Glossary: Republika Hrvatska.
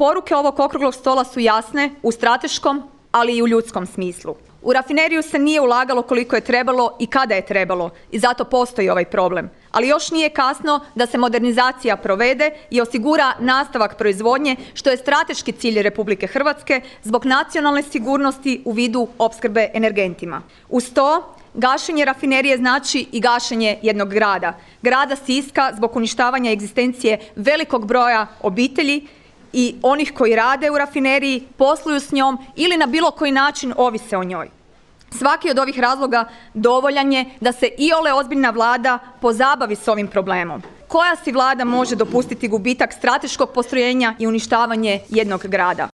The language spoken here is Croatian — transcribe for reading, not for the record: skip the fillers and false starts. Poruke ovog okruglog stola su jasne u strateškom, ali i u ljudskom smislu. U rafineriju se nije ulagalo koliko je trebalo i kada je trebalo i zato postoji ovaj problem. Ali još nije kasno da se modernizacija provede i osigura nastavak proizvodnje, što je strateški cilj Republike Hrvatske zbog nacionalne sigurnosti u vidu opskrbe energentima. Uz to, gašenje rafinerije znači i gašenje jednog grada. Grada Siska zbog uništavanja egzistencije velikog broja obitelji i onih koji rade u rafineriji, posluju s njom ili na bilo koji način ovise o njoj. Svaki od ovih razloga dovoljan je da se iole ozbiljna vlada pozabavi s ovim problemom. Koja si vlada može dopustiti gubitak strateškog postrojenja i uništavanje jednog grada?